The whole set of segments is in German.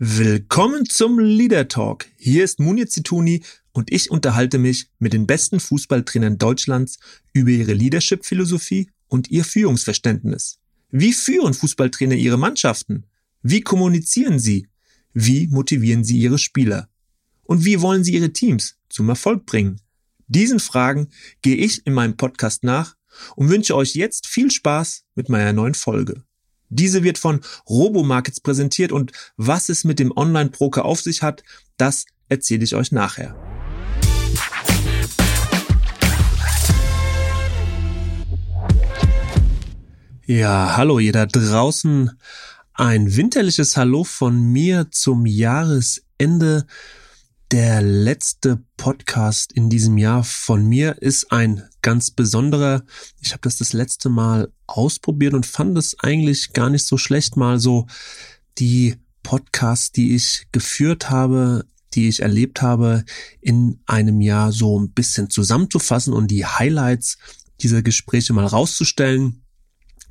Willkommen zum Leader Talk. Hier ist Mounir Zitouni und ich unterhalte mich mit den besten Fußballtrainern Deutschlands über ihre Leadership-Philosophie und ihr Führungsverständnis. Wie führen Fußballtrainer ihre Mannschaften? Wie kommunizieren sie? Wie motivieren sie ihre Spieler? Und wie wollen sie ihre Teams zum Erfolg bringen? Diesen Fragen gehe ich in meinem Podcast nach und wünsche euch jetzt viel Spaß mit meiner neuen Folge. Diese wird von Robomarkets präsentiert und was es mit dem Online-Broker auf sich hat, das erzähle ich euch nachher. Ja, hallo ihr da draußen. Ein winterliches Hallo von mir zum Jahresende. Der letzte Podcast in diesem Jahr von mir ist ein ganz besonderer. Ich habe das letzte Mal ausprobiert und fand es eigentlich gar nicht so schlecht, mal so die Podcasts, die ich geführt habe, die ich erlebt habe, in einem Jahr so ein bisschen zusammenzufassen und die Highlights dieser Gespräche mal rauszustellen.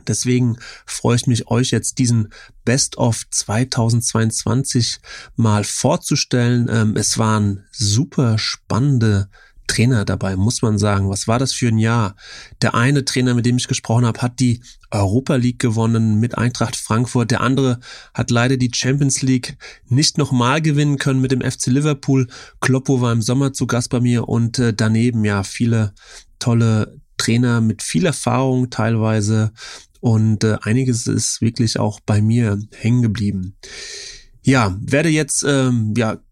Deswegen freue ich mich, euch jetzt diesen Best of 2022 mal vorzustellen. Es waren super spannende Trainer dabei, muss man sagen. Was war das für ein Jahr? Der eine Trainer, mit dem ich gesprochen habe, hat die Europa League gewonnen mit Eintracht Frankfurt. Der andere hat leider die Champions League nicht nochmal gewinnen können mit dem FC Liverpool. Klopp war im Sommer zu Gast bei mir und daneben ja viele tolle Trainer mit viel Erfahrung teilweise. Und einiges ist wirklich auch bei mir hängen geblieben. Ja, werde jetzt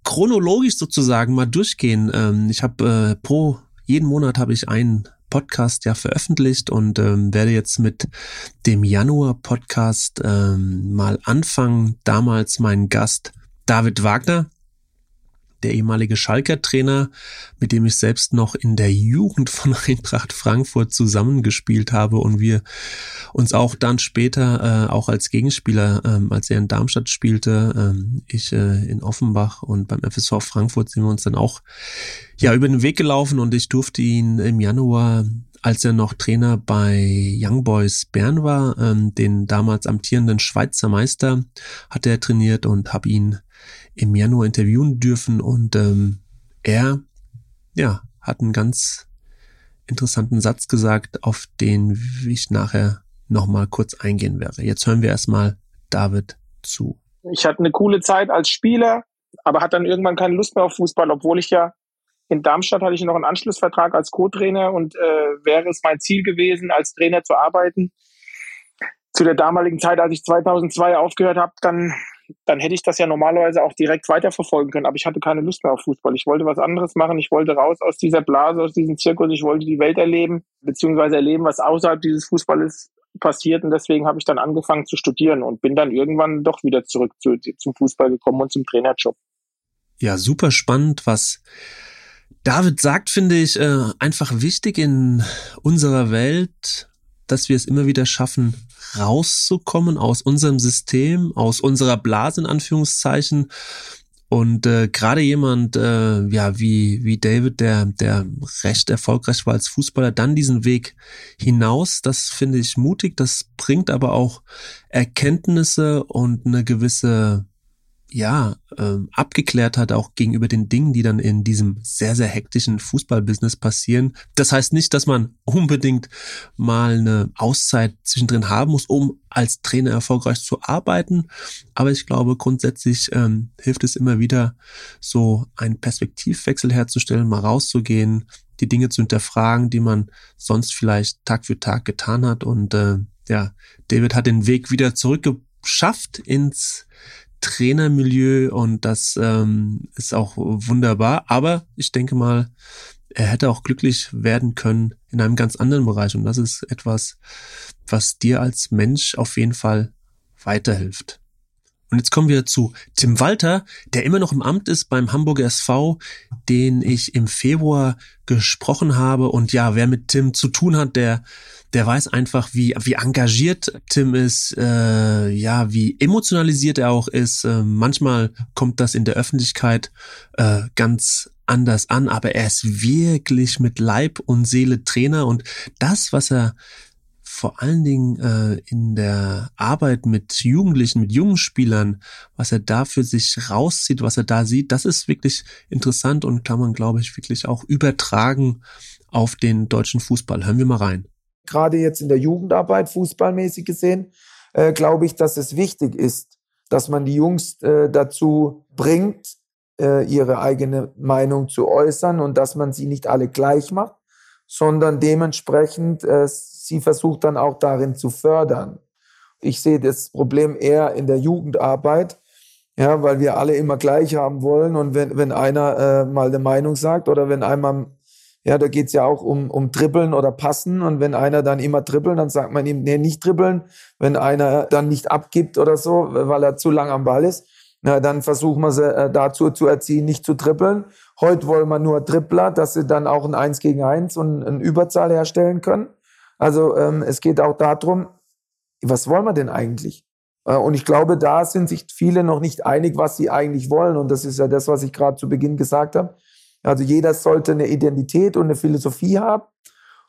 chronologisch sozusagen mal durchgehen. Ich habe jeden Monat habe ich einen Podcast ja veröffentlicht und werde jetzt mit dem Januar-Podcast mal anfangen. Damals mein Gast David Wagner, der ehemalige Schalker Trainer, mit dem ich selbst noch in der Jugend von Eintracht Frankfurt zusammengespielt habe und wir uns auch dann später auch als Gegenspieler, als er in Darmstadt spielte, ich in Offenbach und beim FSV Frankfurt sind wir uns dann auch über den Weg gelaufen und ich durfte ihn im Januar, als er noch Trainer bei Young Boys Bern war, den damals amtierenden Schweizer Meister, hat er trainiert und habe ihn im Januar interviewen dürfen und er hat einen ganz interessanten Satz gesagt, auf den ich nachher nochmal kurz eingehen werde. Jetzt hören wir erstmal David zu. Ich hatte eine coole Zeit als Spieler, aber hatte dann irgendwann keine Lust mehr auf Fußball, obwohl ich ja in Darmstadt hatte ich noch einen Anschlussvertrag als Co-Trainer und wäre es mein Ziel gewesen, als Trainer zu arbeiten. Zu der damaligen Zeit, als ich 2002 aufgehört habe, dann hätte ich das ja normalerweise auch direkt weiterverfolgen können, aber ich hatte keine Lust mehr auf Fußball. Ich wollte was anderes machen, ich wollte raus aus dieser Blase, aus diesem Zirkus, ich wollte die Welt erleben, beziehungsweise erleben, was außerhalb dieses Fußballes passiert und deswegen habe ich dann angefangen zu studieren und bin dann irgendwann doch wieder zurück zum Fußball gekommen und zum Trainerjob. Ja, super spannend, was David sagt, finde ich einfach wichtig in unserer Welt, dass wir es immer wieder schaffen, rauszukommen aus unserem System, aus unserer Blase in Anführungszeichen. Und gerade jemand wie David, der recht erfolgreich war als Fußballer, dann diesen Weg hinaus, das finde ich mutig, das bringt aber auch Erkenntnisse und eine gewisse abgeklärt hat, auch gegenüber den Dingen, die dann in diesem sehr, sehr hektischen Fußballbusiness passieren. Das heißt nicht, dass man unbedingt mal eine Auszeit zwischendrin haben muss, um als Trainer erfolgreich zu arbeiten. Aber ich glaube, grundsätzlich hilft es immer wieder, so einen Perspektivwechsel herzustellen, mal rauszugehen, die Dinge zu hinterfragen, die man sonst vielleicht Tag für Tag getan hat. Und David hat den Weg wieder zurückgeschafft ins Trainermilieu und das ist auch wunderbar, aber ich denke mal, er hätte auch glücklich werden können in einem ganz anderen Bereich und das ist etwas, was dir als Mensch auf jeden Fall weiterhilft. Und jetzt kommen wir zu Tim Walter, der immer noch im Amt ist beim Hamburger SV, den ich im Februar gesprochen habe. Und ja, wer mit Tim zu tun hat, der weiß einfach, wie engagiert Tim ist, wie emotionalisiert er auch ist. Manchmal kommt das in der Öffentlichkeit ganz anders an, aber er ist wirklich mit Leib und Seele Trainer und das, was er vor allen Dingen in der Arbeit mit Jugendlichen, mit jungen Spielern, was er da für sich rauszieht, was er da sieht, das ist wirklich interessant und kann man, glaube ich, wirklich auch übertragen auf den deutschen Fußball. Hören wir mal rein. Gerade jetzt in der Jugendarbeit, fußballmäßig gesehen, glaube ich, dass es wichtig ist, dass man die Jungs dazu bringt, ihre eigene Meinung zu äußern und dass man sie nicht alle gleich macht, sondern dementsprechend sie versucht dann auch darin zu fördern. Ich sehe das Problem eher in der Jugendarbeit, ja, weil wir alle immer gleich haben wollen und wenn einer mal eine Meinung sagt oder wenn einmal, ja, da geht's ja auch um Dribbeln oder Passen und wenn einer dann immer dribbeln, dann sagt man ihm, nee, nicht dribbeln. Wenn einer dann nicht abgibt oder so, weil er zu lang am Ball ist, na, dann versuchen wir sie dazu zu erziehen, nicht zu dribbeln. Heute wollen wir nur Dribbler, dass sie dann auch ein 1-gegen-1 und eine Überzahl herstellen können. Also es geht auch darum, was wollen wir denn eigentlich? Und ich glaube, da sind sich viele noch nicht einig, was sie eigentlich wollen. Und das ist ja das, was ich gerade zu Beginn gesagt habe. Also jeder sollte eine Identität und eine Philosophie haben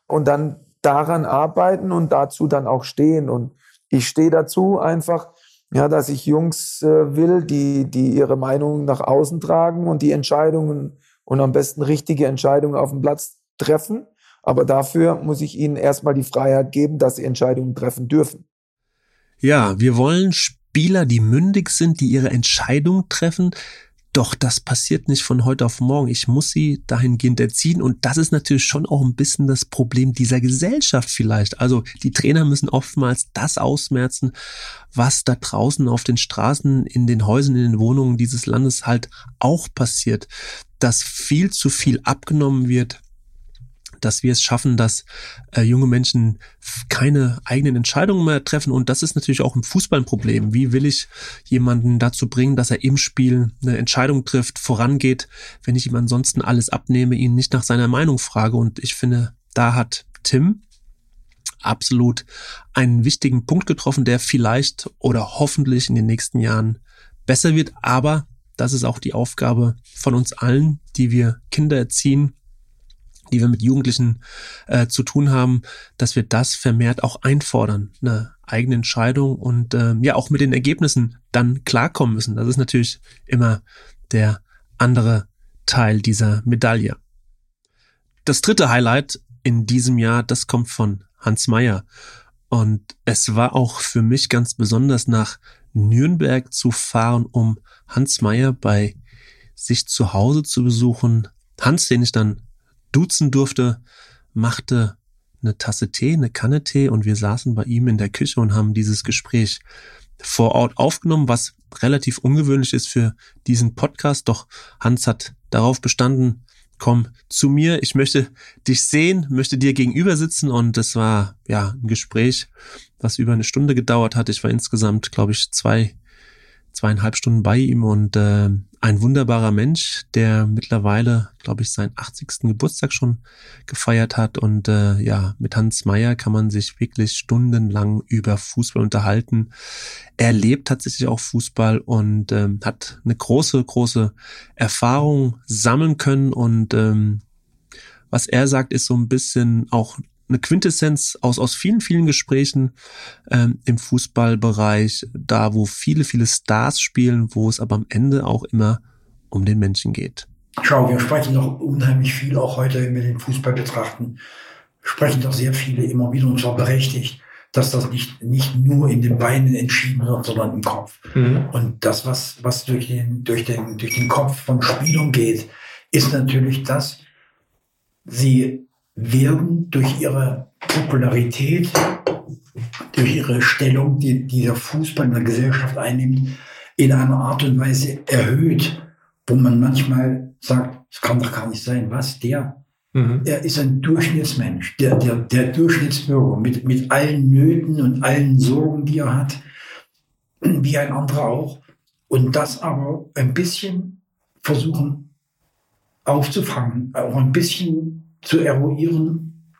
und dann daran arbeiten und dazu dann auch stehen. Und ich stehe dazu einfach, ja, dass ich Jungs will, die ihre Meinung nach außen tragen und die Entscheidungen und am besten richtige Entscheidungen auf dem Platz treffen. Aber dafür muss ich ihnen erstmal die Freiheit geben, dass sie Entscheidungen treffen dürfen. Ja, wir wollen Spieler, die mündig sind, die ihre Entscheidung treffen. Doch das passiert nicht von heute auf morgen. Ich muss sie dahingehend erziehen. Und das ist natürlich schon auch ein bisschen das Problem dieser Gesellschaft vielleicht. Also die Trainer müssen oftmals das ausmerzen, was da draußen auf den Straßen, in den Häusern, in den Wohnungen dieses Landes halt auch passiert. Dass viel zu viel abgenommen wird, dass wir es schaffen, dass junge Menschen keine eigenen Entscheidungen mehr treffen. Und das ist natürlich auch im Fußball ein Problem. Wie will ich jemanden dazu bringen, dass er im Spiel eine Entscheidung trifft, vorangeht, wenn ich ihm ansonsten alles abnehme, ihn nicht nach seiner Meinung frage? Und ich finde, da hat Tim absolut einen wichtigen Punkt getroffen, der vielleicht oder hoffentlich in den nächsten Jahren besser wird. Aber das ist auch die Aufgabe von uns allen, die wir Kinder erziehen, die wir mit Jugendlichen zu tun haben, dass wir das vermehrt auch einfordern, eine eigene Entscheidung und ja auch mit den Ergebnissen dann klarkommen müssen. Das ist natürlich immer der andere Teil dieser Medaille. Das dritte Highlight in diesem Jahr, das kommt von Hans Meyer. Und es war auch für mich ganz besonders, nach Nürnberg zu fahren, um Hans Meyer bei sich zu Hause zu besuchen. Hans, den ich dann duzen durfte, machte eine Tasse Tee, eine Kanne Tee und wir saßen bei ihm in der Küche und haben dieses Gespräch vor Ort aufgenommen, was relativ ungewöhnlich ist für diesen Podcast. Doch Hans hat darauf bestanden, komm zu mir, ich möchte dich sehen, möchte dir gegenüber sitzen und das war ja ein Gespräch, was über eine Stunde gedauert hat. Ich war insgesamt, glaube ich, 2,5 Stunden bei ihm und ein wunderbarer Mensch, der mittlerweile, glaube ich, seinen 80. Geburtstag schon gefeiert hat. Und ja, mit Hans Meyer kann man sich wirklich stundenlang über Fußball unterhalten. Er lebt tatsächlich auch Fußball und hat eine große, große Erfahrung sammeln können. Und was er sagt, ist so ein bisschen auch eine Quintessenz aus vielen, vielen Gesprächen im Fußballbereich, da wo viele, viele Stars spielen, wo es aber am Ende auch immer um den Menschen geht. Schau, wir sprechen doch unheimlich viel, auch heute, wenn wir den Fußball betrachten, sprechen doch sehr viele immer wieder, und zwar berechtigt, dass das nicht nur in den Beinen entschieden wird, sondern im Kopf. Mhm. Und das, was durch den Kopf von Spielern geht, ist natürlich, dass sie werden durch ihre Popularität, durch ihre Stellung, die der Fußball in der Gesellschaft einnimmt, in einer Art und Weise erhöht, wo man manchmal sagt, es kann doch gar nicht sein, was der? Mhm. Er ist ein Durchschnittsmensch, der Durchschnittsbürger mit allen Nöten und allen Sorgen, die er hat, wie ein anderer auch. Und das aber ein bisschen versuchen aufzufangen, auch ein bisschen zu eruieren,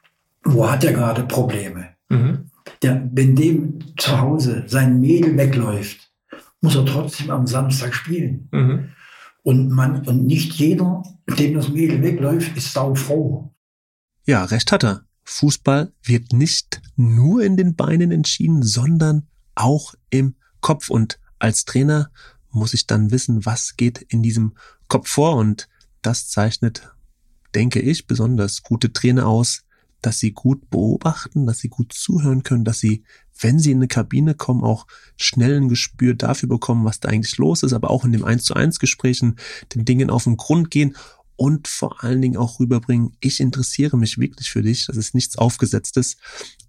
wo hat er gerade Probleme. Mhm. Wenn dem zu Hause sein Mädel wegläuft, muss er trotzdem am Samstag spielen. Mhm. Und nicht jeder, dem das Mädel wegläuft, ist saufroh. Ja, recht hat er. Fußball wird nicht nur in den Beinen entschieden, sondern auch im Kopf. Und als Trainer muss ich dann wissen, was geht in diesem Kopf vor. Und das zeichnet, denke ich, besonders gute Trainer aus, dass sie gut beobachten, dass sie gut zuhören können, dass sie, wenn sie in eine Kabine kommen, auch schnell ein Gespür dafür bekommen, was da eigentlich los ist, aber auch in dem 1:1 Gesprächen den Dingen auf den Grund gehen und vor allen Dingen auch rüberbringen, ich interessiere mich wirklich für dich, das ist nichts Aufgesetztes.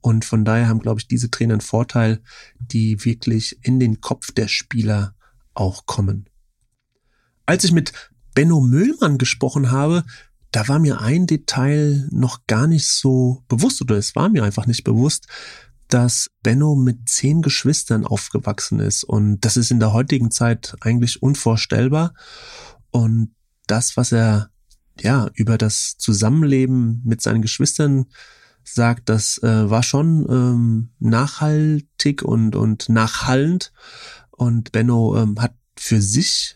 Und von daher haben, glaube ich, diese Trainer einen Vorteil, die wirklich in den Kopf der Spieler auch kommen. Als ich mit Benno Möhlmann gesprochen habe, da war mir ein Detail noch gar nicht so bewusst, oder es war mir einfach nicht bewusst, dass Benno mit 10 Geschwistern aufgewachsen ist. Und das ist in der heutigen Zeit eigentlich unvorstellbar. Und das, was er ja über das Zusammenleben mit seinen Geschwistern sagt, das war schon nachhaltig und nachhallend. Und Benno hat für sich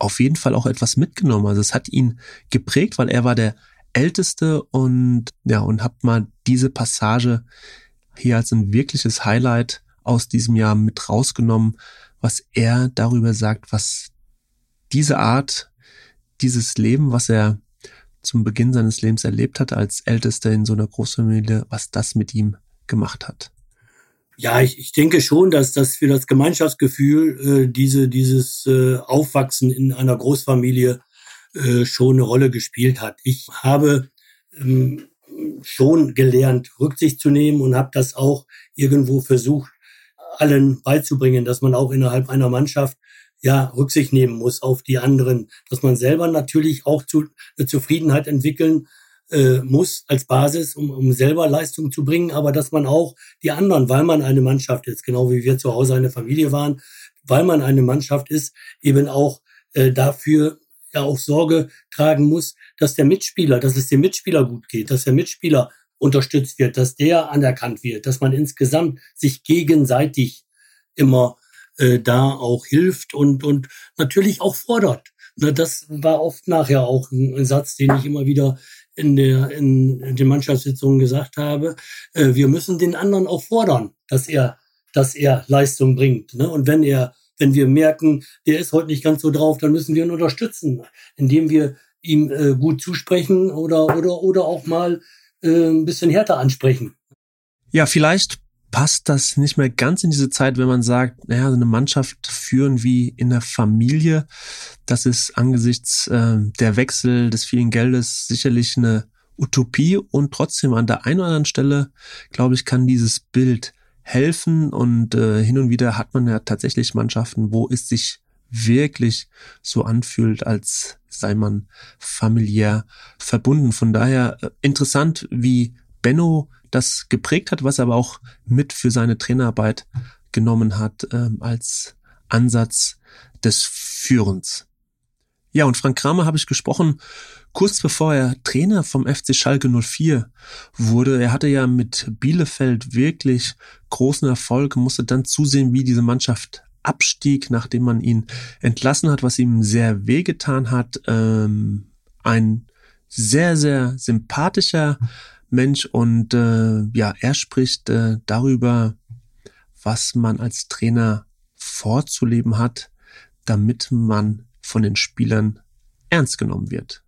auf jeden Fall auch etwas mitgenommen. Also es hat ihn geprägt, weil er war der Älteste. Und ja, und hab mal diese Passage hier als ein wirkliches Highlight aus diesem Jahr mit rausgenommen, was er darüber sagt, was diese Art, dieses Leben, was er zum Beginn seines Lebens erlebt hat, als Ältester in so einer Großfamilie, was das mit ihm gemacht hat. Ja, ich denke schon, dass das für das Gemeinschaftsgefühl dieses Aufwachsen in einer Großfamilie schon eine Rolle gespielt hat. Ich habe schon gelernt, Rücksicht zu nehmen und habe das auch irgendwo versucht, allen beizubringen, dass man auch innerhalb einer Mannschaft ja Rücksicht nehmen muss auf die anderen, dass man selber natürlich auch eine Zufriedenheit entwickeln muss als Basis, um selber Leistung zu bringen, aber dass man auch die anderen, weil man eine Mannschaft ist, genau wie wir zu Hause eine Familie waren, weil man eine Mannschaft ist, eben auch dafür ja auch Sorge tragen muss, dass es dem Mitspieler gut geht, dass der Mitspieler unterstützt wird, dass der anerkannt wird, dass man insgesamt sich gegenseitig immer da auch hilft und natürlich auch fordert. Das war oft nachher auch ein Satz, den ich immer wieder in den Mannschaftssitzungen gesagt habe, wir müssen den anderen auch fordern, dass er Leistung bringt. Ne? Und wenn wir merken, der ist heute nicht ganz so drauf, dann müssen wir ihn unterstützen, indem wir ihm gut zusprechen oder auch mal ein bisschen härter ansprechen. Ja, vielleicht passt das nicht mehr ganz in diese Zeit, wenn man sagt, naja, so eine Mannschaft führen wie in der Familie. Das ist angesichts der Wechsel des vielen Geldes sicherlich eine Utopie. Und trotzdem an der einen oder anderen Stelle, glaube ich, kann dieses Bild helfen. Und hin und wieder hat man ja tatsächlich Mannschaften, wo es sich wirklich so anfühlt, als sei man familiär verbunden. Von daher interessant, wie Benno das geprägt hat, was er aber auch mit für seine Trainerarbeit genommen hat als Ansatz des Führens. Ja, und Frank Kramer habe ich gesprochen, kurz bevor er Trainer vom FC Schalke 04 wurde. Er hatte ja mit Bielefeld wirklich großen Erfolg, musste dann zusehen, wie diese Mannschaft abstieg, nachdem man ihn entlassen hat, was ihm sehr wehgetan hat. Ein sehr, sehr sympathischer Mensch, und ja, er spricht darüber, was man als Trainer vorzuleben hat, damit man von den Spielern ernst genommen wird.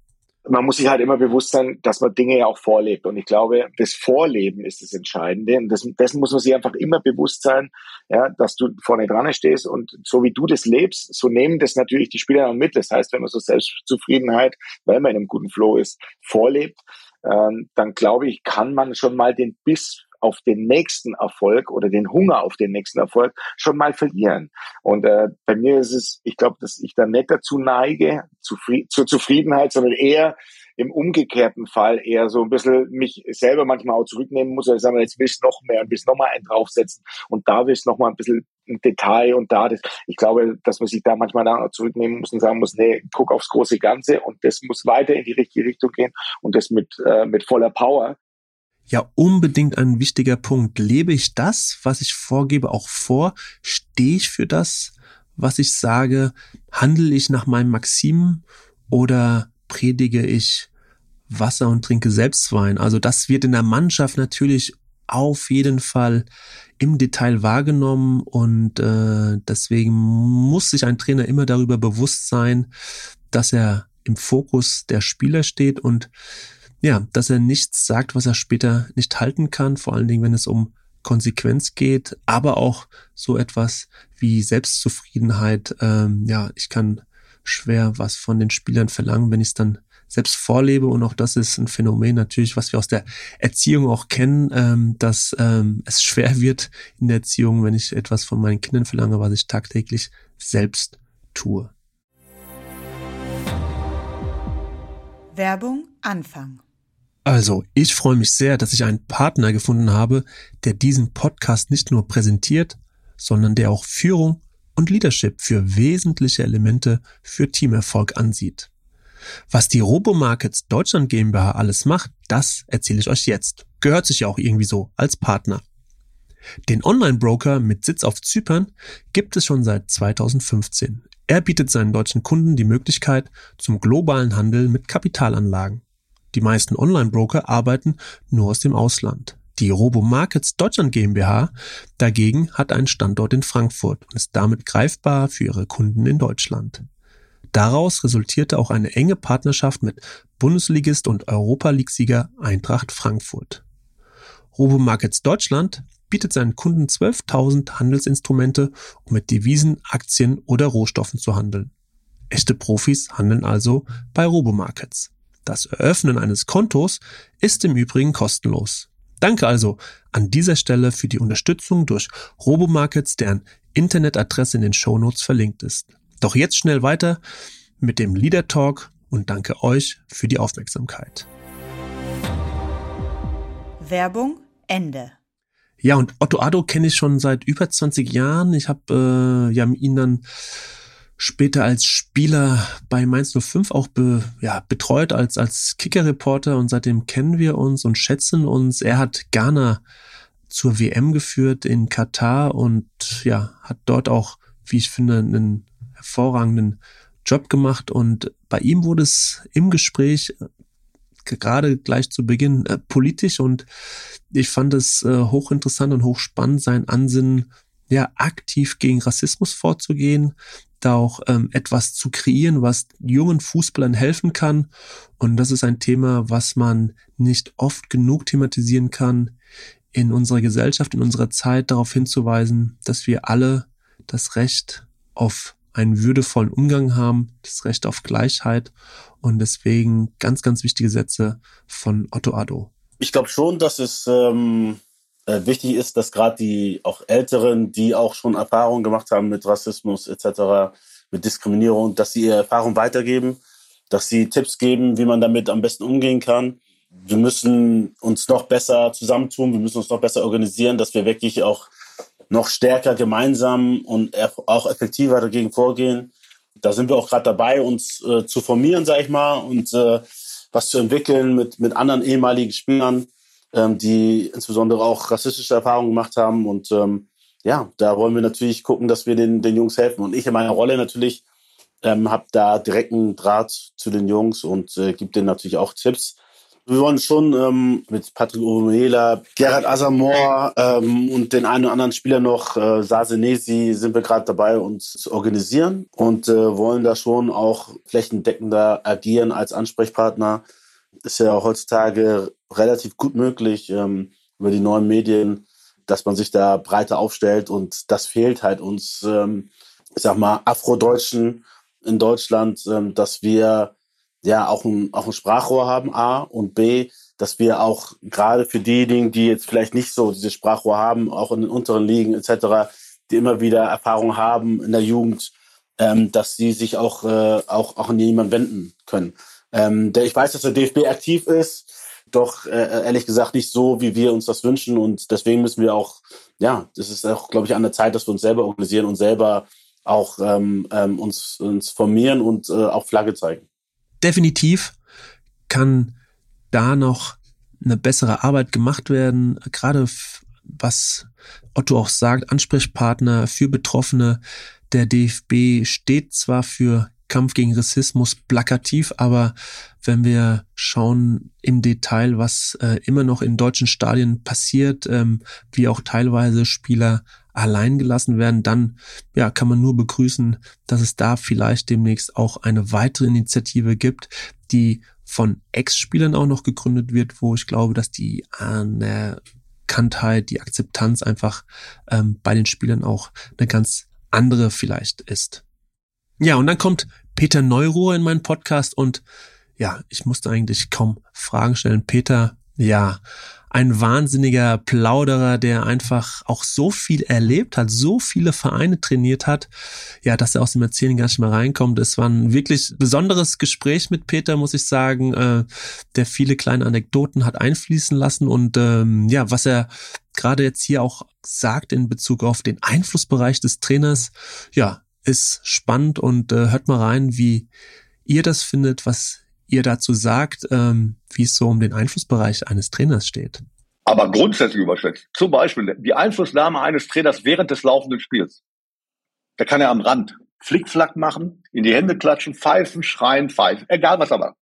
Man muss sich halt immer bewusst sein, dass man Dinge ja auch vorlebt. Und ich glaube, das Vorleben ist das Entscheidende. Und dessen muss man sich einfach immer bewusst sein, ja, dass du vorne dran stehst. Und so wie du das lebst, so nehmen das natürlich die Spieler auch mit. Das heißt, wenn man so Selbstzufriedenheit, weil man in einem guten Flow ist, vorlebt, dann glaube ich, kann man schon mal den Biss auf den nächsten Erfolg oder den Hunger auf den nächsten Erfolg schon mal verlieren. Und bei mir ist es, ich glaube, dass ich da nicht dazu neige, zur Zufriedenheit, sondern eher im umgekehrten Fall eher so ein bisschen mich selber manchmal auch zurücknehmen muss, weil ich sage, jetzt willst du noch mehr und willst noch mal einen draufsetzen und da willst du noch mal ein bisschen ein Detail und da. Ich glaube, dass man sich da manchmal dann auch zurücknehmen muss und sagen muss, nee, guck aufs große Ganze und das muss weiter in die richtige Richtung gehen und das mit voller Power. Ja, unbedingt ein wichtiger Punkt. Lebe ich das, was ich vorgebe, auch vor? Stehe ich für das, was ich sage? Handle ich nach meinen Maximen oder predige ich Wasser und trinke selbst Wein. Also das wird in der Mannschaft natürlich auf jeden Fall im Detail wahrgenommen und deswegen muss sich ein Trainer immer darüber bewusst sein, dass er im Fokus der Spieler steht und ja, dass er nichts sagt, was er später nicht halten kann, vor allen Dingen, wenn es um Konsequenz geht, aber auch so etwas wie Selbstzufriedenheit. Ja, ich kann schwer was von den Spielern verlangen, wenn ich es dann selbst vorlebe, und auch das ist ein Phänomen natürlich, was wir aus der Erziehung auch kennen, dass es schwer wird in der Erziehung, wenn ich etwas von meinen Kindern verlange, was ich tagtäglich selbst tue. Werbung Anfang. Also, ich freue mich sehr, dass ich einen Partner gefunden habe, der diesen Podcast nicht nur präsentiert, sondern der auch Führung und Leadership für wesentliche Elemente für Teamerfolg ansieht. Was die Robomarkets Deutschland GmbH alles macht, das erzähle ich euch jetzt. Gehört sich ja auch irgendwie so als Partner. Den Online-Broker mit Sitz auf Zypern gibt es schon seit 2015. Er bietet seinen deutschen Kunden die Möglichkeit zum globalen Handel mit Kapitalanlagen. Die meisten Online-Broker arbeiten nur aus dem Ausland. Die Robomarkets Deutschland GmbH dagegen hat einen Standort in Frankfurt und ist damit greifbar für ihre Kunden in Deutschland. Daraus resultierte auch eine enge Partnerschaft mit Bundesligist und Europa-League-Sieger Eintracht Frankfurt. Robomarkets Deutschland bietet seinen Kunden 12.000 Handelsinstrumente, um mit Devisen, Aktien oder Rohstoffen zu handeln. Echte Profis handeln also bei Robomarkets. Das Eröffnen eines Kontos ist im Übrigen kostenlos. Danke also an dieser Stelle für die Unterstützung durch Robomarkets, deren Internetadresse in den Shownotes verlinkt ist. Doch jetzt schnell weiter mit dem Leader Talk und danke euch für die Aufmerksamkeit. Werbung Ende. Ja, und Otto Addo kenne ich schon seit über 20 Jahren. Ich habe ihn dann später als Spieler bei Mainz 05 auch betreut als Kicker-Reporter, und seitdem kennen wir uns und schätzen uns. Er hat Ghana zur WM geführt in Katar und ja, hat dort auch, wie ich finde, einen hervorragenden Job gemacht, und bei ihm wurde es im Gespräch gerade gleich zu Beginn politisch, und ich fand es hochinteressant und hochspannend, sein Ansinnen, ja, aktiv gegen Rassismus vorzugehen, da auch etwas zu kreieren, was jungen Fußballern helfen kann, und das ist ein Thema, was man nicht oft genug thematisieren kann in unserer Gesellschaft, in unserer Zeit, darauf hinzuweisen, dass wir alle das Recht auf einen würdevollen Umgang haben, das Recht auf Gleichheit, und deswegen ganz, ganz wichtige Sätze von Otto Addo. Ich glaube schon, dass es wichtig ist, dass gerade die auch Älteren, die auch schon Erfahrungen gemacht haben mit Rassismus etc., mit Diskriminierung, dass sie ihre Erfahrung weitergeben, dass sie Tipps geben, wie man damit am besten umgehen kann. Wir müssen uns noch besser zusammentun, wir müssen uns noch besser organisieren, dass wir wirklich auch noch stärker gemeinsam und auch effektiver dagegen vorgehen. Da sind wir auch gerade dabei, uns zu formieren, sag ich mal, und was zu entwickeln mit anderen ehemaligen Spielern, die insbesondere auch rassistische Erfahrungen gemacht haben. Und ja, da wollen wir natürlich gucken, dass wir den Jungs helfen. Und ich in meiner Rolle natürlich habe da direkten Draht zu den Jungs und gebe denen natürlich auch Tipps. Wir wollen schon mit Patrick Oumela, Gerhard Asamor und den einen oder anderen Spieler noch, Sasenesi, sind wir gerade dabei, uns zu organisieren, und wollen da schon auch flächendeckender agieren als Ansprechpartner. Ist ja auch heutzutage relativ gut möglich über die neuen Medien, dass man sich da breiter aufstellt, und das fehlt halt uns, ich sag mal, Afrodeutschen in Deutschland, dass wir ja auch ein Sprachrohr haben, A, und B, dass wir auch gerade für diejenigen, die jetzt vielleicht nicht so dieses Sprachrohr haben, auch in den unteren Ligen etc., die immer wieder Erfahrung haben in der Jugend, dass sie sich auch an jemanden wenden können. Ich weiß, dass der DFB aktiv ist, doch ehrlich gesagt nicht so, wie wir uns das wünschen, und deswegen müssen wir auch, ja, das ist auch, glaube ich, an der Zeit, dass wir uns selber organisieren und selber auch uns formieren und auch Flagge zeigen. Definitiv kann da noch eine bessere Arbeit gemacht werden, gerade was Otto auch sagt, Ansprechpartner für Betroffene. Der DFB steht zwar für Kampf gegen Rassismus plakativ, aber wenn wir schauen im Detail, was immer noch in deutschen Stadien passiert, wie auch teilweise Spieler allein gelassen werden, dann ja, kann man nur begrüßen, dass es da vielleicht demnächst auch eine weitere Initiative gibt, die von Ex-Spielern auch noch gegründet wird, wo ich glaube, dass die Anerkanntheit, die Akzeptanz einfach bei den Spielern auch eine ganz andere vielleicht ist. Ja, und dann kommt Peter Neururer in meinen Podcast und ja, ich musste eigentlich kaum Fragen stellen. Peter, ja, ein wahnsinniger Plauderer, der einfach auch so viel erlebt hat, so viele Vereine trainiert hat, ja, dass er aus dem Erzählen gar nicht mehr reinkommt. Es war ein wirklich besonderes Gespräch mit Peter, muss ich sagen, der viele kleine Anekdoten hat einfließen lassen und ja, was er gerade jetzt hier auch sagt in Bezug auf den Einflussbereich des Trainers, ja, ist spannend und hört mal rein, wie ihr das findet, was ihr dazu sagt, wie es so um den Einflussbereich eines Trainers steht. Aber grundsätzlich überschätzt. Zum Beispiel die Einflussnahme eines Trainers während des laufenden Spiels. Da kann er am Rand Flickflack machen, in die Hände klatschen, pfeifen, schreien, pfeifen. Egal was aber.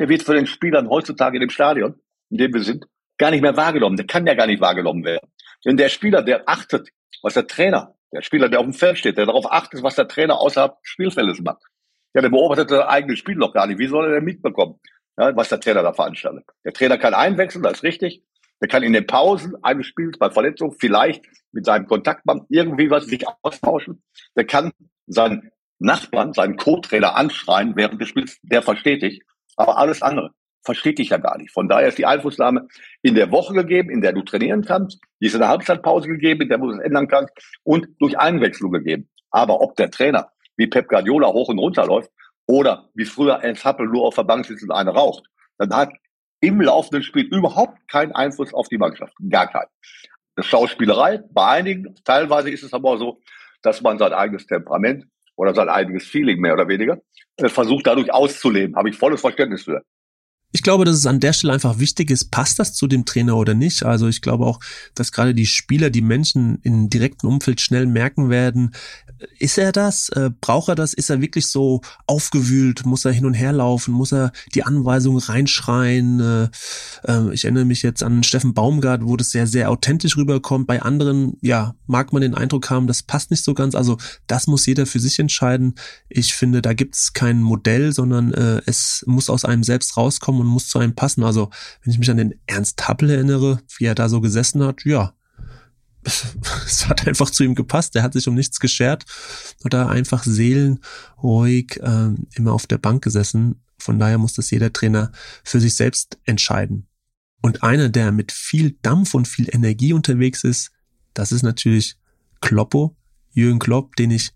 Der wird von den Spielern heutzutage in dem Stadion, in dem wir sind, gar nicht mehr wahrgenommen. Der kann ja gar nicht wahrgenommen werden. Denn der Spieler, der achtet, was der Trainer, der Spieler, der auf dem Feld steht, der darauf achtet, was der Trainer außerhalb des Spielfeldes macht. Ja, der beobachtet das eigene Spiel noch gar nicht. Wie soll er denn mitbekommen, ja, was der Trainer da veranstaltet? Der Trainer kann einwechseln, das ist richtig. Der kann in den Pausen eines Spiels bei Verletzung vielleicht mit seinem Kontaktmann irgendwie was sich austauschen. Der kann seinen Nachbarn, seinen Co-Trainer anschreien während des Spiels. Der versteht dich. Aber alles andere versteht dich ja gar nicht. Von daher ist die Einflussnahme in der Woche gegeben, in der du trainieren kannst. Die ist in der Halbzeitpause gegeben, in der du es ändern kannst. Und durch Einwechslung gegeben. Aber ob der Trainer wie Pep Guardiola hoch und runter läuft oder wie früher Ernst Happel nur auf der Bank sitzt und eine raucht, dann hat im laufenden Spiel überhaupt keinen Einfluss auf die Mannschaft. Gar keinen. Das Schauspielerei bei einigen, teilweise ist es aber so, dass man sein eigenes Temperament oder sein eigenes Feeling mehr oder weniger versucht dadurch auszuleben. Habe ich volles Verständnis für. Ich glaube, dass es an der Stelle einfach wichtig ist, passt das zu dem Trainer oder nicht? Also ich glaube auch, dass gerade die Spieler, die Menschen im direkten Umfeld schnell merken werden, ist er das? Braucht er das? Ist er wirklich so aufgewühlt? Muss er hin und her laufen? Muss er die Anweisungen reinschreien? Ich erinnere mich jetzt an Steffen Baumgart, wo das sehr, sehr authentisch rüberkommt. Bei anderen, ja, mag man den Eindruck haben, das passt nicht so ganz. Also das muss jeder für sich entscheiden. Ich finde, da gibt es kein Modell, sondern es muss aus einem selbst rauskommen und muss zu einem passen. Also, wenn ich mich an den Ernst Happel erinnere, wie er da so gesessen hat, ja, es hat einfach zu ihm gepasst. Er hat sich um nichts geschert oder einfach seelenruhig immer auf der Bank gesessen. Von daher muss das jeder Trainer für sich selbst entscheiden. Und einer, der mit viel Dampf und viel Energie unterwegs ist, das ist natürlich Kloppo, Jürgen Klopp, den ich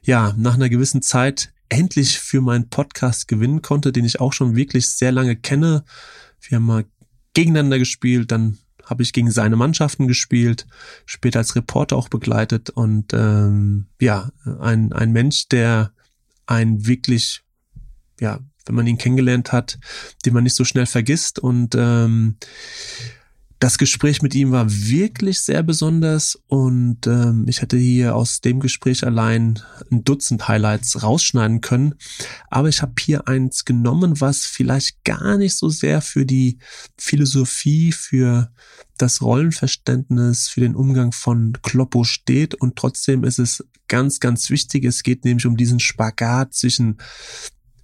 ja nach einer gewissen Zeit endlich für meinen Podcast gewinnen konnte, den ich auch schon wirklich sehr lange kenne. Wir haben mal gegeneinander gespielt, dann habe ich gegen seine Mannschaften gespielt, später als Reporter auch begleitet und ja, ein Mensch, der einen wirklich, ja, wenn man ihn kennengelernt hat, den man nicht so schnell vergisst und das Gespräch mit ihm war wirklich sehr besonders und ich hätte hier aus dem Gespräch allein 12 Highlights rausschneiden können, aber ich habe hier eins genommen, was vielleicht gar nicht so sehr für die Philosophie, für das Rollenverständnis, für den Umgang von Kloppo steht und trotzdem ist es ganz, ganz wichtig. Es geht nämlich um diesen Spagat zwischen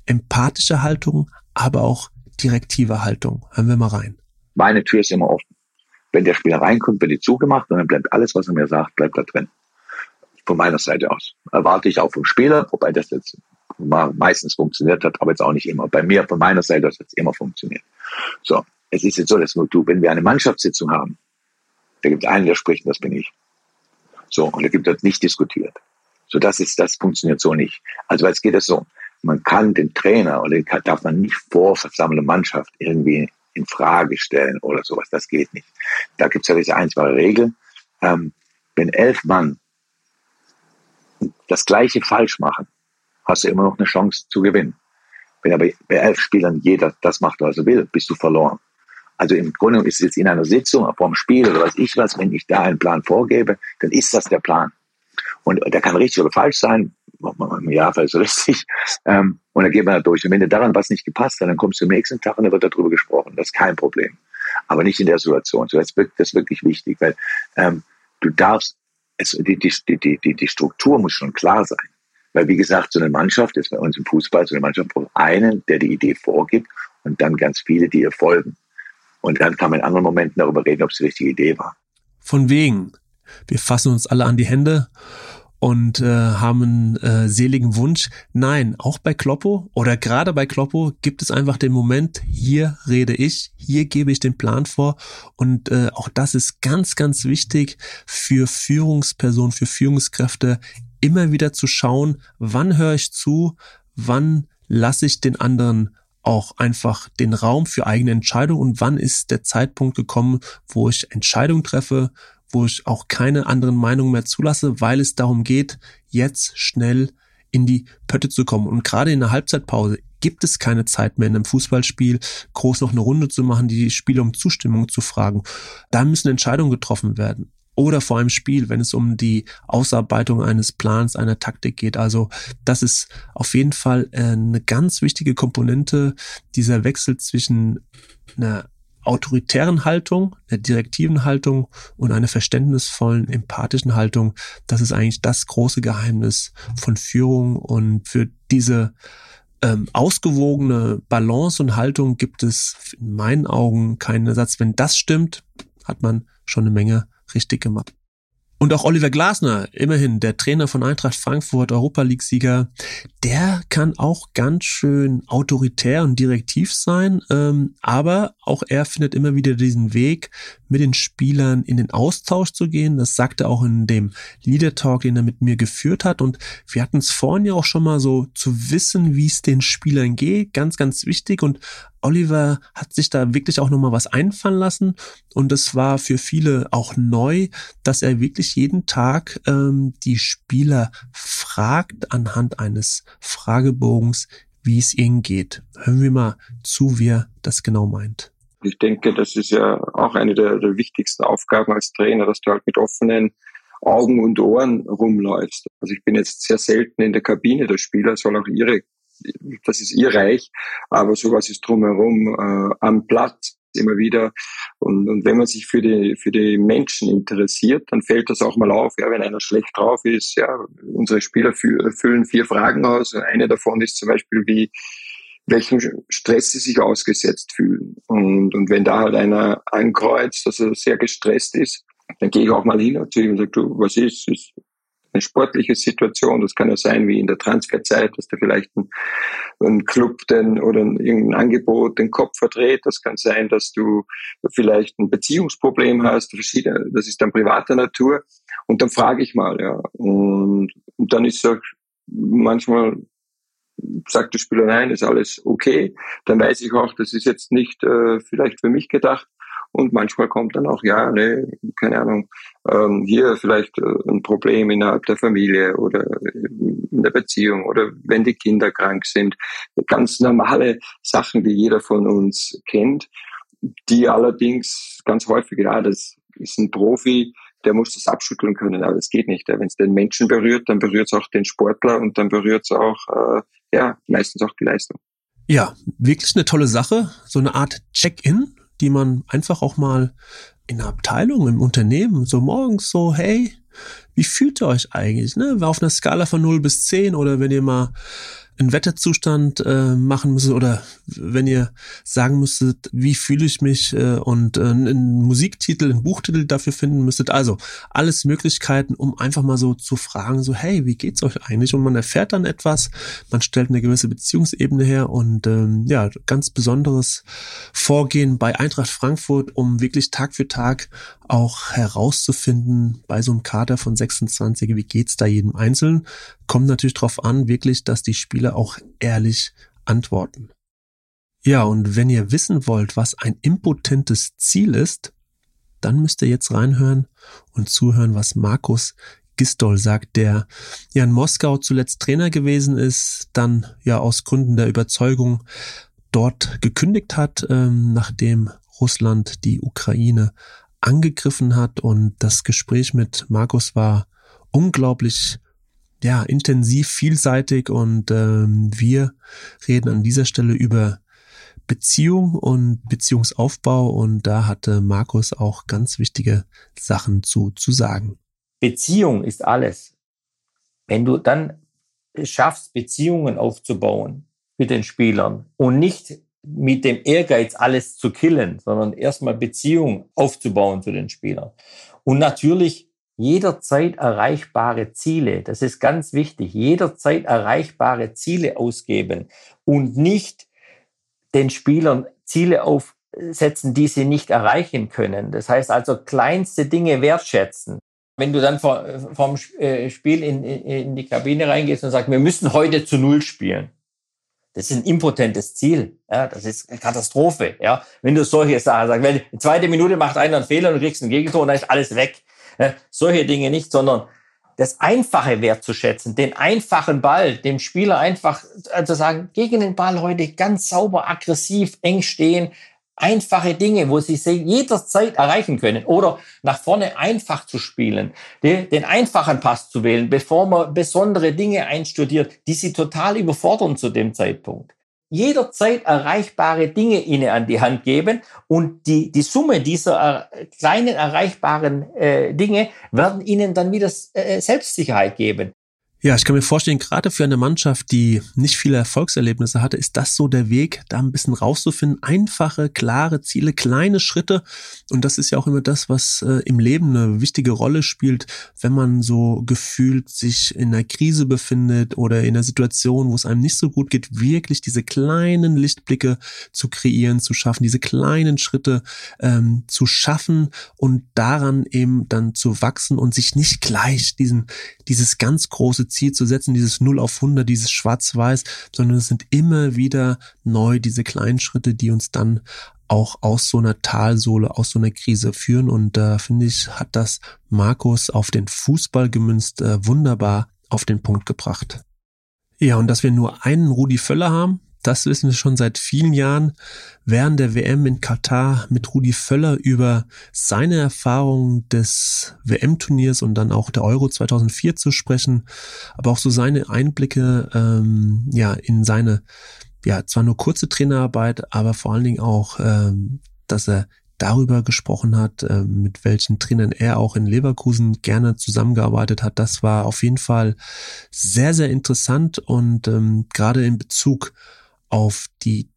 empathischer Haltung, aber auch direktiver Haltung. Hören wir mal rein. Meine Tür ist immer offen. Wenn der Spieler reinkommt, wird die zugemacht und dann bleibt alles, was er mir sagt, bleibt da drin. Von meiner Seite aus erwarte ich auch vom Spieler, wobei das jetzt meistens funktioniert hat, aber jetzt auch nicht immer. Bei mir, von meiner Seite aus, hat es immer funktioniert. So, es ist jetzt so, dass nur du, wenn wir eine Mannschaftssitzung haben, da gibt einen, der spricht, und das bin ich. So, und da gibt es nicht diskutiert. So, das funktioniert so nicht. Also, jetzt geht es so. Man kann den Trainer oder darf man nicht vor versammelte Mannschaft irgendwie in Frage stellen oder sowas. Das geht nicht. Da gibt es ja diese einfache Regel. Wenn 11 Mann das Gleiche falsch machen, hast du immer noch eine Chance zu gewinnen. Wenn aber bei 11 Spielern jeder das macht, was er will, bist du verloren. Also im Grunde ist es jetzt in einer Sitzung, vorm Spiel oder weiß ich was, wenn ich da einen Plan vorgebe, dann ist das der Plan. Und der kann richtig oder falsch sein, Jahre ist richtig. Und dann geht man da durch. Und wenn dir daran was nicht gepasst hat, dann kommst du am nächsten Tag und dann wird darüber gesprochen. Das ist kein Problem. Aber nicht in der Situation. So, das ist wirklich wichtig, weil du darfst, die Struktur muss schon klar sein. Weil, wie gesagt, so eine Mannschaft ist bei uns im Fußball, so eine Mannschaft braucht einen, der die Idee vorgibt und dann ganz viele, die ihr folgen. Und dann kann man in anderen Momenten darüber reden, ob es die richtige Idee war. Von wegen. Wir fassen uns alle an die Hände und haben einen seligen Wunsch. Nein, auch bei Kloppo oder gerade bei Kloppo gibt es einfach den Moment, hier rede ich, hier gebe ich den Plan vor. Und auch das ist ganz, ganz wichtig für Führungspersonen, für Führungskräfte, immer wieder zu schauen, wann höre ich zu, wann lasse ich den anderen auch einfach den Raum für eigene Entscheidungen und wann ist der Zeitpunkt gekommen, wo ich Entscheidungen treffe, wo ich auch keine anderen Meinungen mehr zulasse, weil es darum geht, jetzt schnell in die Pötte zu kommen. Und gerade in der Halbzeitpause gibt es keine Zeit mehr in einem Fußballspiel, groß noch eine Runde zu machen, die Spieler um Zustimmung zu fragen. Da müssen Entscheidungen getroffen werden. Oder vor einem Spiel, wenn es um die Ausarbeitung eines Plans, einer Taktik geht. Also das ist auf jeden Fall eine ganz wichtige Komponente, dieser Wechsel zwischen einer autoritären Haltung, einer direktiven Haltung und einer verständnisvollen, empathischen Haltung. Das ist eigentlich das große Geheimnis von Führung. Und für diese ausgewogene Balance und Haltung gibt es in meinen Augen keinen Ersatz. Wenn das stimmt, hat man schon eine Menge richtig gemacht. Und auch Oliver Glasner, immerhin der Trainer von Eintracht Frankfurt, Europa-League-Sieger, der kann auch ganz schön autoritär und direktiv sein, aber auch er findet immer wieder diesen Weg, mit den Spielern in den Austausch zu gehen. Das sagte er auch in dem Leader-Talk, den er mit mir geführt hat. Und wir hatten es vorhin ja auch schon mal so, zu wissen, wie es den Spielern geht, ganz, ganz wichtig. Und Oliver hat sich da wirklich auch nochmal was einfallen lassen. Und das war für viele auch neu, dass er wirklich jeden Tag die Spieler fragt anhand eines Fragebogens, wie es ihnen geht. Hören wir mal zu, wie er das genau meint. Ich denke, das ist ja auch eine der wichtigsten Aufgaben als Trainer, dass du halt mit offenen Augen und Ohren rumläufst. Also ich bin jetzt sehr selten in der Kabine der Spieler, sondern auch das ist ihr Reich, aber sowas ist drumherum am Platz immer wieder. Und wenn man sich für die Menschen interessiert, dann fällt das auch mal auf. Ja, wenn einer schlecht drauf ist, ja, unsere Spieler füllen 4 Fragen aus. Und eine davon ist zum Beispiel, welchem Stress sie sich ausgesetzt fühlen. Und wenn da halt einer ankreuzt, dass er sehr gestresst ist, dann gehe ich auch mal hin zu ihm und sage, du, was ist? Ist eine sportliche Situation, das kann ja sein wie in der Transferzeit, dass da vielleicht ein Club oder irgendein Angebot den Kopf verdreht, das kann sein, dass du vielleicht ein Beziehungsproblem hast, verschiedene, das ist dann privater Natur und dann frage ich mal, ja, und dann ist so, manchmal sagt der Spieler, nein, ist alles okay, dann weiß ich auch, das ist jetzt nicht vielleicht für mich gedacht. Und manchmal kommt dann auch, ja, ne, keine Ahnung, hier vielleicht ein Problem innerhalb der Familie oder in der Beziehung oder wenn die Kinder krank sind. Ganz normale Sachen, die jeder von uns kennt, die allerdings ganz häufig, ja, das ist ein Profi, der muss das abschütteln können, aber das geht nicht. Wenn es den Menschen berührt, dann berührt es auch den Sportler und dann berührt es auch, ja, meistens auch die Leistung. Ja, wirklich eine tolle Sache, so eine Art Check-in, die man einfach auch mal in der Abteilung, im Unternehmen, so morgens so, hey, wie fühlt ihr euch eigentlich? Ne? Auf einer Skala von 0 bis 10 oder wenn ihr mal einen Wetterzustand machen müsstet oder wenn ihr sagen müsstet, wie fühle ich mich und einen Musiktitel, einen Buchtitel dafür finden müsstet. Also alles Möglichkeiten, um einfach mal so zu fragen, so hey, wie geht's euch eigentlich? Und man erfährt dann etwas, man stellt eine gewisse Beziehungsebene her und ja, ganz besonderes Vorgehen bei Eintracht Frankfurt, um wirklich Tag für Tag auch herauszufinden bei so einem Kader von 26, wie geht's da jedem Einzelnen? Kommt natürlich drauf an, wirklich, dass die Spieler auch ehrlich antworten. Ja, und wenn ihr wissen wollt, was ein impotentes Ziel ist, dann müsst ihr jetzt reinhören und zuhören, was Markus Gisdol sagt, der ja in Moskau zuletzt Trainer gewesen ist, dann ja aus Gründen der Überzeugung dort gekündigt hat, nachdem Russland die Ukraine angegriffen hat. Und das Gespräch mit Markus war unglaublich ja, intensiv, vielseitig und wir reden an dieser Stelle über Beziehung und Beziehungsaufbau und da hatte Markus auch ganz wichtige Sachen zu sagen. Beziehung ist alles. Wenn du dann schaffst, Beziehungen aufzubauen mit den Spielern und nicht mit dem Ehrgeiz alles zu killen, sondern erstmal Beziehungen aufzubauen zu den Spielern. Und natürlich jederzeit erreichbare Ziele, das ist ganz wichtig, jederzeit erreichbare Ziele ausgeben und nicht den Spielern Ziele aufsetzen, die sie nicht erreichen können. Das heißt also, kleinste Dinge wertschätzen. Wenn du dann vom Spiel in die Kabine reingehst und sagst, wir müssen heute zu Null spielen. Das ist ein impotentes Ziel. Ja, das ist eine Katastrophe. Ja, wenn du solche Sachen sagst, wenn die zweite Minute macht einer einen Fehler und du kriegst ein Gegentor und dann ist alles weg. Ja, solche Dinge nicht, sondern das Einfache wertzuschätzen, den einfachen Ball, dem Spieler einfach zu sagen, gegen den Ball heute ganz sauber, aggressiv, eng stehen, einfache Dinge, wo sie jederzeit erreichen können oder nach vorne einfach zu spielen, den einfachen Pass zu wählen, bevor man besondere Dinge einstudiert, die sie total überfordern zu dem Zeitpunkt. Jederzeit erreichbare Dinge ihnen an die Hand geben und die Summe dieser kleinen erreichbaren Dinge werden ihnen dann wieder Selbstsicherheit geben. Ja, ich kann mir vorstellen, gerade für eine Mannschaft, die nicht viele Erfolgserlebnisse hatte, ist das so der Weg, da ein bisschen rauszufinden. Einfache, klare Ziele, kleine Schritte. Und das ist ja auch immer das, was im Leben eine wichtige Rolle spielt, wenn man so gefühlt sich in einer Krise befindet oder in einer Situation, wo es einem nicht so gut geht, wirklich diese kleinen Lichtblicke zu kreieren, zu schaffen, diese kleinen Schritte zu schaffen und daran eben dann zu wachsen und sich nicht gleich dieses ganz große Ziel zu setzen, dieses 0 auf 100, dieses Schwarz-Weiß, sondern es sind immer wieder neu diese kleinen Schritte, die uns dann auch aus so einer Talsohle, aus so einer Krise führen. Und da finde ich, hat das Markus auf den Fußball gemünzt, wunderbar auf den Punkt gebracht. Ja, und dass wir nur einen Rudi Völler haben, das wissen wir schon seit vielen Jahren. Während der WM in Katar mit Rudi Völler über seine Erfahrungen des WM-Turniers und dann auch der Euro 2004 zu sprechen, aber auch so seine Einblicke in seine, ja, zwar nur kurze Trainerarbeit, aber vor allen Dingen auch, dass er darüber gesprochen hat, mit welchen Trainern er auch in Leverkusen gerne zusammengearbeitet hat. Das war auf jeden Fall sehr, sehr interessant und gerade in Bezug auf die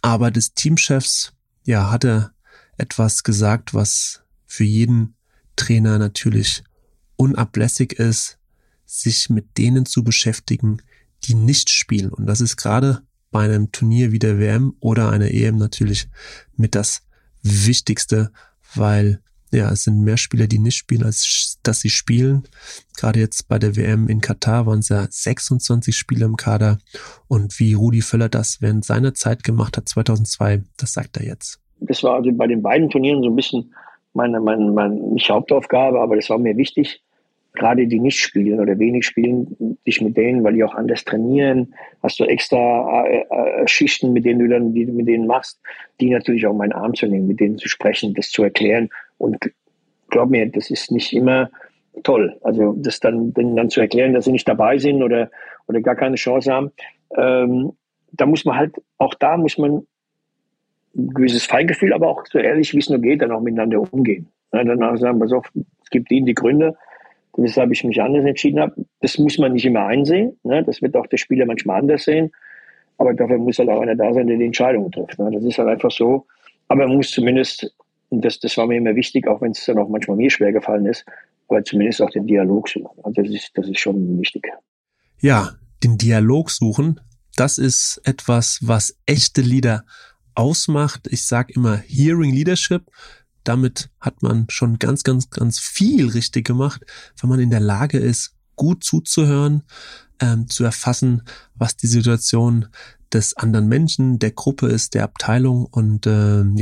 Arbeit des Teamchefs, ja, hat er etwas gesagt, was für jeden Trainer natürlich unablässig ist, sich mit denen zu beschäftigen, die nicht spielen. Und das ist gerade bei einem Turnier wie der WM oder einer EM natürlich mit das Wichtigste, weil ja, es sind mehr Spieler, die nicht spielen, als dass sie spielen. Gerade jetzt bei der WM in Katar waren es ja 26 Spieler im Kader. Und wie Rudi Völler das während seiner Zeit gemacht hat, 2002, das sagt er jetzt. Das war also bei den beiden Turnieren so ein bisschen meine nicht Hauptaufgabe, aber das war mir wichtig, gerade die nicht spielen oder wenig spielen, dich mit denen, weil die auch anders trainieren, hast du extra Schichten, mit denen du machst, die natürlich auch meinen Arm zu nehmen, mit denen zu sprechen, das zu erklären. Und glaub mir, das ist nicht immer toll. Also das dann zu erklären, dass sie nicht dabei sind oder gar keine Chance haben, da muss man ein gewisses Feingefühl, aber auch so ehrlich, wie es nur geht, dann auch miteinander umgehen. Ja, dann auch sagen, pass auf, es gibt ihnen die Gründe, weshalb ich mich anders entschieden habe. Das muss man nicht immer einsehen. Ne? Das wird auch der Spieler manchmal anders sehen. Aber dafür muss halt auch einer da sein, der die Entscheidung trifft. Ne? Das ist halt einfach so. Aber man muss zumindest, und das war mir immer wichtig, auch wenn es dann auch manchmal mir schwer gefallen ist, aber zumindest auch den Dialog suchen. Also das ist schon wichtig. Ja, den Dialog suchen, das ist etwas, was echte Leader ausmacht. Ich sage immer Hearing Leadership. Damit hat man schon ganz, ganz, ganz viel richtig gemacht, wenn man in der Lage ist, gut zuzuhören, zu erfassen, was die Situation des anderen Menschen, der Gruppe ist, der Abteilung und den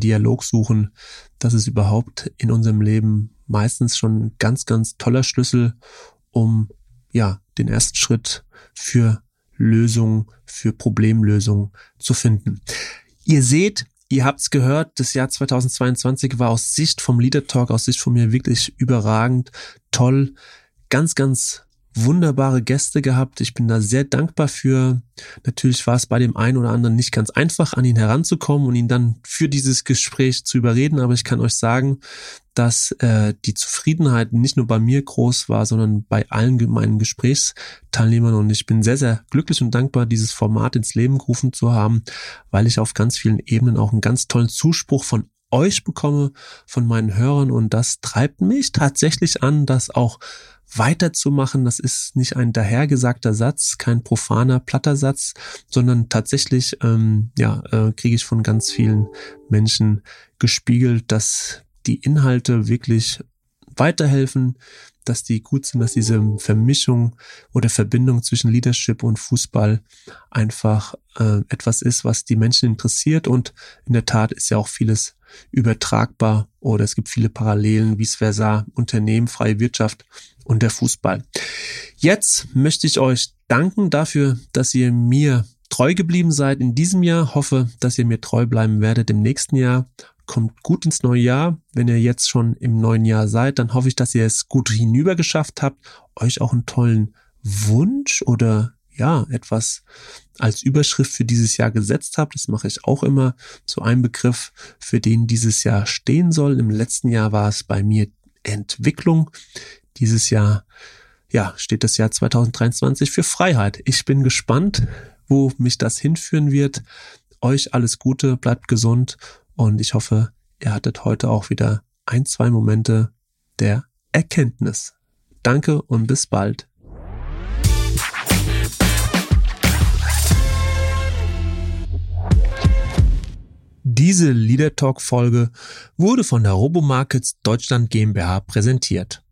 Dialog suchen. Das ist überhaupt in unserem Leben meistens schon ein ganz, ganz toller Schlüssel, um ja den ersten Schritt für Lösungen, für Problemlösungen zu finden. Ihr seht, ihr habt's gehört, das Jahr 2022 war aus Sicht vom Leader Talk, aus Sicht von mir wirklich überragend, toll, ganz, ganz wunderbare Gäste gehabt. Ich bin da sehr dankbar für. Natürlich war es bei dem einen oder anderen nicht ganz einfach, an ihn heranzukommen und ihn dann für dieses Gespräch zu überreden. Aber ich kann euch sagen, dass die Zufriedenheit nicht nur bei mir groß war, sondern bei allen meinen Gesprächsteilnehmern. Und ich bin sehr, sehr glücklich und dankbar, dieses Format ins Leben gerufen zu haben, weil ich auf ganz vielen Ebenen auch einen ganz tollen Zuspruch von euch bekomme, von meinen Hörern, und das treibt mich tatsächlich an, das auch weiterzumachen. Das ist nicht ein dahergesagter Satz, kein profaner, platter Satz, sondern tatsächlich kriege ich von ganz vielen Menschen gespiegelt, dass die Inhalte wirklich weiterhelfen, dass die gut sind, dass diese Vermischung oder Verbindung zwischen Leadership und Fußball einfach etwas ist, was die Menschen interessiert, und in der Tat ist ja auch vieles übertragbar oder es gibt viele Parallelen, vice versa, Unternehmen, freie Wirtschaft und der Fußball. Jetzt möchte ich euch danken dafür, dass ihr mir treu geblieben seid in diesem Jahr. Hoffe, dass ihr mir treu bleiben werdet im nächsten Jahr. Kommt gut ins neue Jahr. Wenn ihr jetzt schon im neuen Jahr seid, dann hoffe ich, dass ihr es gut hinüber geschafft habt, euch auch einen tollen Wunsch oder etwas als Überschrift für dieses Jahr gesetzt habt. Das mache ich auch immer zu einem Begriff, für den dieses Jahr stehen soll. Im letzten Jahr war es bei mir Entwicklung. Dieses Jahr, steht das Jahr 2023 für Freiheit. Ich bin gespannt, wo mich das hinführen wird. Euch alles Gute, bleibt gesund. Und ich hoffe, ihr hattet heute auch wieder 1-2 Momente der Erkenntnis. Danke und bis bald. Diese Leader Talk Folge wurde von der Robomarkets Deutschland GmbH präsentiert.